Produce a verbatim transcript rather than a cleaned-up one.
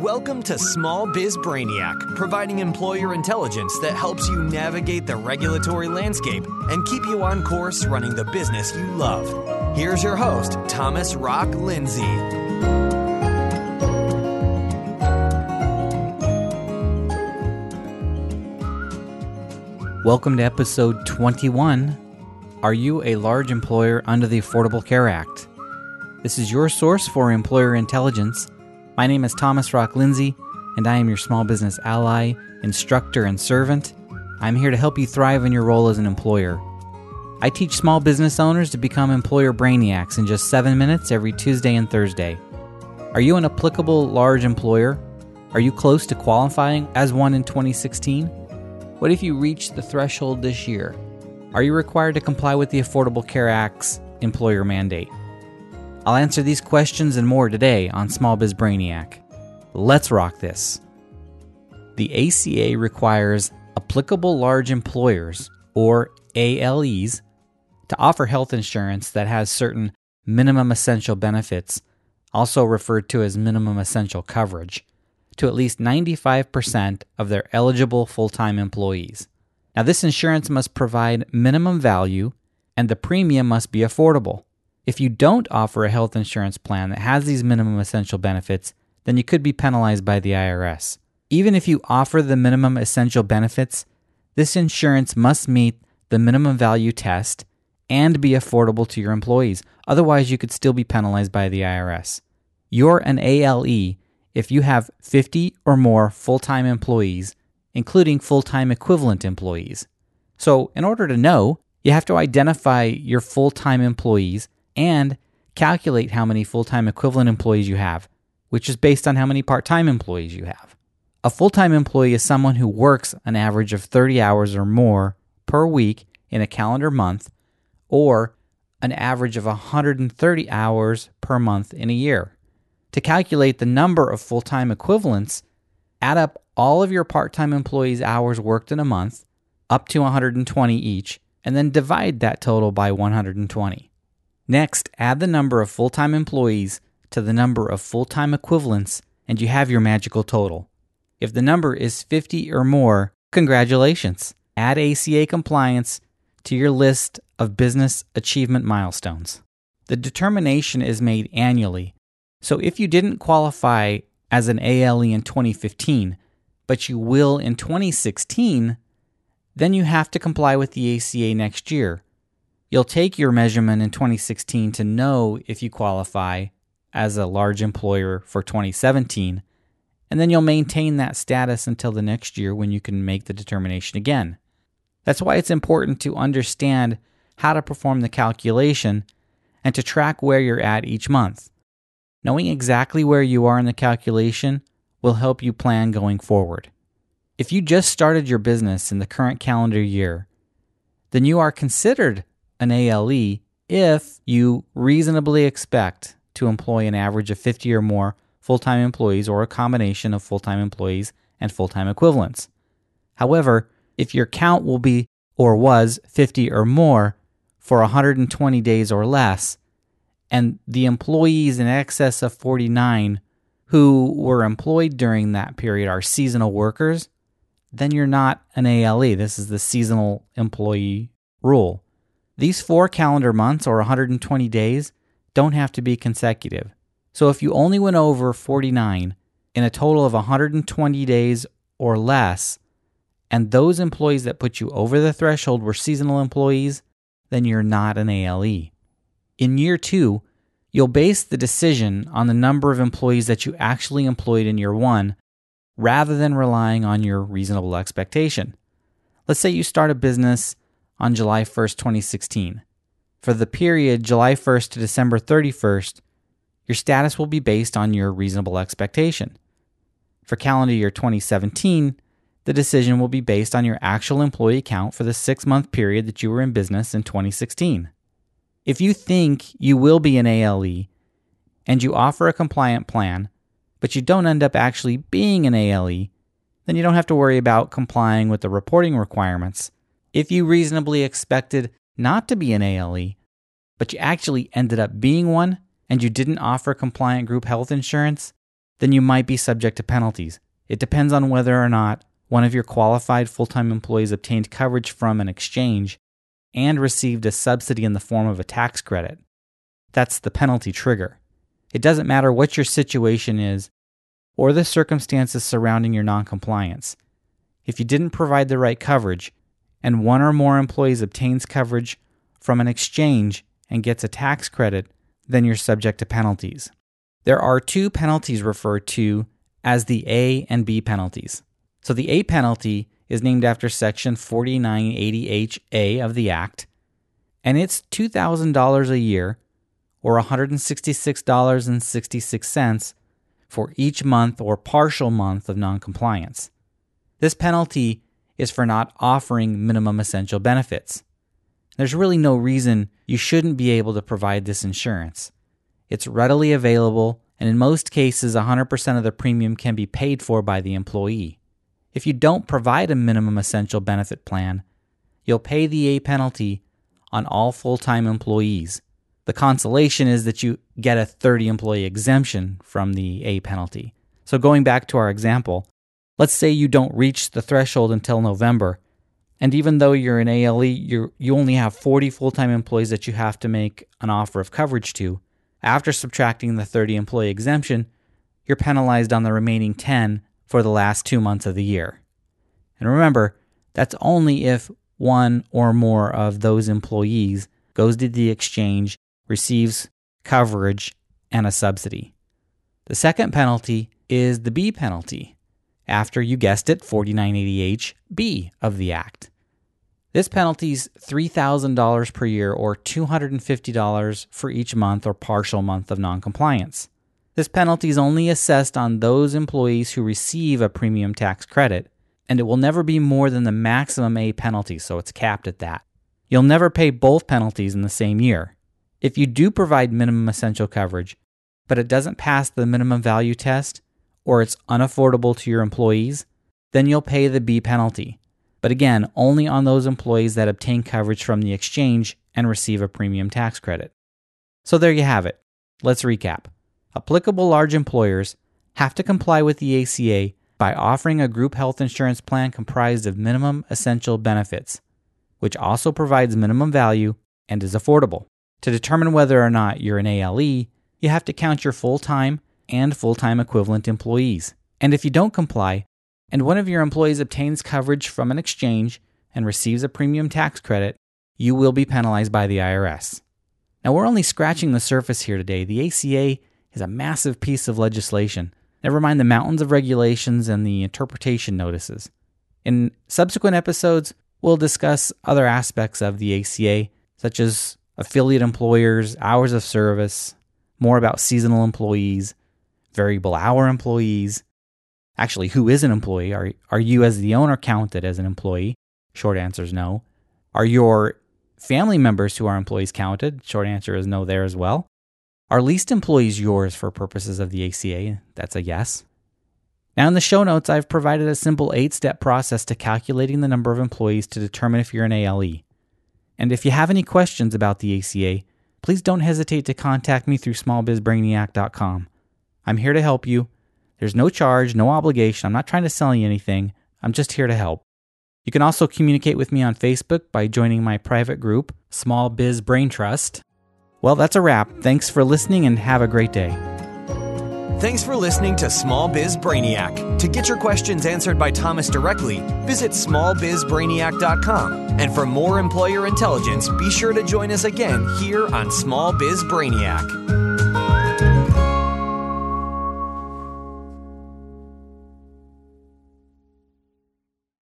Welcome to Small Biz Brainiac, providing employer intelligence that helps you navigate the regulatory landscape and keep you on course running the business you love. Here's your host, Thomas Rock Lindsay. Welcome to episode twenty-one. Are you a large employer under the Affordable Care Act? This is your source for employer intelligence. My name is Thomas Rock Lindsay, and I am your small business ally, instructor, and servant. I'm here to help you thrive in your role as an employer. I teach small business owners to become employer brainiacs in just seven minutes every Tuesday and Thursday. Are you an applicable large employer? Are you close to qualifying as one in twenty sixteen? What if you reach the threshold this year? Are you required to comply with the Affordable Care Act's employer mandate? I'll answer these questions and more today on Small Biz Brainiac. Let's rock this. The A C A requires applicable large employers, or A L Es, to offer health insurance that has certain minimum essential benefits, also referred to as minimum essential coverage, to at least ninety-five percent of their eligible full-time employees. Now, this insurance must provide minimum value, and the premium must be affordable. If you don't offer a health insurance plan that has these minimum essential benefits, then you could be penalized by the I R S. Even if you offer the minimum essential benefits, this insurance must meet the minimum value test and be affordable to your employees. Otherwise, you could still be penalized by the I R S. You're an A L E if you have fifty or more full-time employees, including full-time equivalent employees. So, in order to know, you have to identify your full-time employees and calculate how many full-time equivalent employees you have, which is based on how many part-time employees you have. A full-time employee is someone who works an average of thirty hours or more per week in a calendar month, or an average of one hundred thirty hours per month in a year. To calculate the number of full-time equivalents, add up all of your part-time employees' hours worked in a month, up to one hundred twenty each, and then divide that total by one hundred twenty. Next, add the number of full-time employees to the number of full-time equivalents, and you have your magical total. If the number is fifty or more, congratulations. Add A C A compliance to your list of business achievement milestones. The determination is made annually. So if you didn't qualify as an A L E in twenty fifteen, but you will in twenty sixteen, then you have to comply with the A C A next year. You'll take your measurement in twenty sixteen to know if you qualify as a large employer for twenty seventeen, and then you'll maintain that status until the next year when you can make the determination again. That's why it's important to understand how to perform the calculation and to track where you're at each month. Knowing exactly where you are in the calculation will help you plan going forward. If you just started your business in the current calendar year, then you are considered an A L E if you reasonably expect to employ an average of fifty or more full-time employees, or a combination of full-time employees and full-time equivalents. However, if your count will be or was fifty or more for one hundred twenty days or less, and the employees in excess of forty-nine who were employed during that period are seasonal workers, then you're not an A L E. This is the seasonal employee rule. These four calendar months, or one hundred twenty days, don't have to be consecutive. So if you only went over forty-nine in a total of one hundred twenty days or less, and those employees that put you over the threshold were seasonal employees, then you're not an A L E. In year two, you'll base the decision on the number of employees that you actually employed in year one, rather than relying on your reasonable expectation. Let's say you start a business on July first, twenty sixteen. For the period July first to December thirty-first, your status will be based on your reasonable expectation. For calendar year twenty seventeen, the decision will be based on your actual employee count for the six-month period that you were in business in twenty sixteen. If you think you will be an A L E and you offer a compliant plan, but you don't end up actually being an A L E, then you don't have to worry about complying with the reporting requirements. If you reasonably expected not to be an A L E, but you actually ended up being one and you didn't offer compliant group health insurance, then you might be subject to penalties. It depends on whether or not one of your qualified full-time employees obtained coverage from an exchange and received a subsidy in the form of a tax credit. That's the penalty trigger. It doesn't matter what your situation is or the circumstances surrounding your noncompliance. If you didn't provide the right coverage, and one or more employees obtains coverage from an exchange and gets a tax credit, then you're subject to penalties. There are two penalties referred to as the A and B penalties. So the A penalty is named after Section forty-nine eighty H A of the Act, and it's two thousand dollars a year, or one hundred sixty-six dollars and sixty-six cents, for each month or partial month of noncompliance. This penalty is for not offering minimum essential benefits. There's really no reason you shouldn't be able to provide this insurance. It's readily available, and in most cases, one hundred percent of the premium can be paid for by the employee. If you don't provide a minimum essential benefit plan, you'll pay the A penalty on all full-time employees. The consolation is that you get a thirty-employee exemption from the A penalty. So going back to our example, let's say you don't reach the threshold until November, and even though you're an A L E, you you only have forty full-time employees that you have to make an offer of coverage to. After subtracting the thirty-employee exemption, you're penalized on the remaining ten for the last two months of the year. And remember, that's only if one or more of those employees goes to the exchange, receives coverage, and a subsidy. The second penalty is the B penalty, after, you guessed it, forty-nine eighty H B of the Act. This penalty's three thousand dollars per year, or two hundred fifty dollars for each month or partial month of noncompliance. This penalty is only assessed on those employees who receive a premium tax credit, and it will never be more than the maximum A penalty, so it's capped at that. You'll never pay both penalties in the same year. If you do provide minimum essential coverage, but it doesn't pass the minimum value test, or it's unaffordable to your employees, then you'll pay the B penalty. But again, only on those employees that obtain coverage from the exchange and receive a premium tax credit. So there you have it. Let's recap. Applicable large employers have to comply with the A C A by offering a group health insurance plan comprised of minimum essential benefits, which also provides minimum value and is affordable. To determine whether or not you're an A L E, you have to count your full-time and full-time equivalent employees. And if you don't comply, and one of your employees obtains coverage from an exchange and receives a premium tax credit, you will be penalized by the I R S. Now, we're only scratching the surface here today. The A C A is a massive piece of legislation, never mind the mountains of regulations and the interpretation notices. In subsequent episodes, we'll discuss other aspects of the A C A, such as affiliate employers, hours of service, more about seasonal employees, variable hour employees. Actually, who is an employee? Are, are you as the owner counted as an employee? Short answer is no. Are your family members who are employees counted? Short answer is no there as well. Are leased employees yours for purposes of the A C A? That's a yes. Now, in the show notes, I've provided a simple eight-step process to calculating the number of employees to determine if you're an A L E. And if you have any questions about the A C A, please don't hesitate to contact me through small biz brainiac dot com. I'm here to help you. There's no charge, no obligation. I'm not trying to sell you anything. I'm just here to help. You can also communicate with me on Facebook by joining my private group, Small Biz Brain Trust. Well, that's a wrap. Thanks for listening and have a great day. Thanks for listening to Small Biz Brainiac. To get your questions answered by Thomas directly, visit small biz brainiac dot com. And for more employer intelligence, be sure to join us again here on Small Biz Brainiac.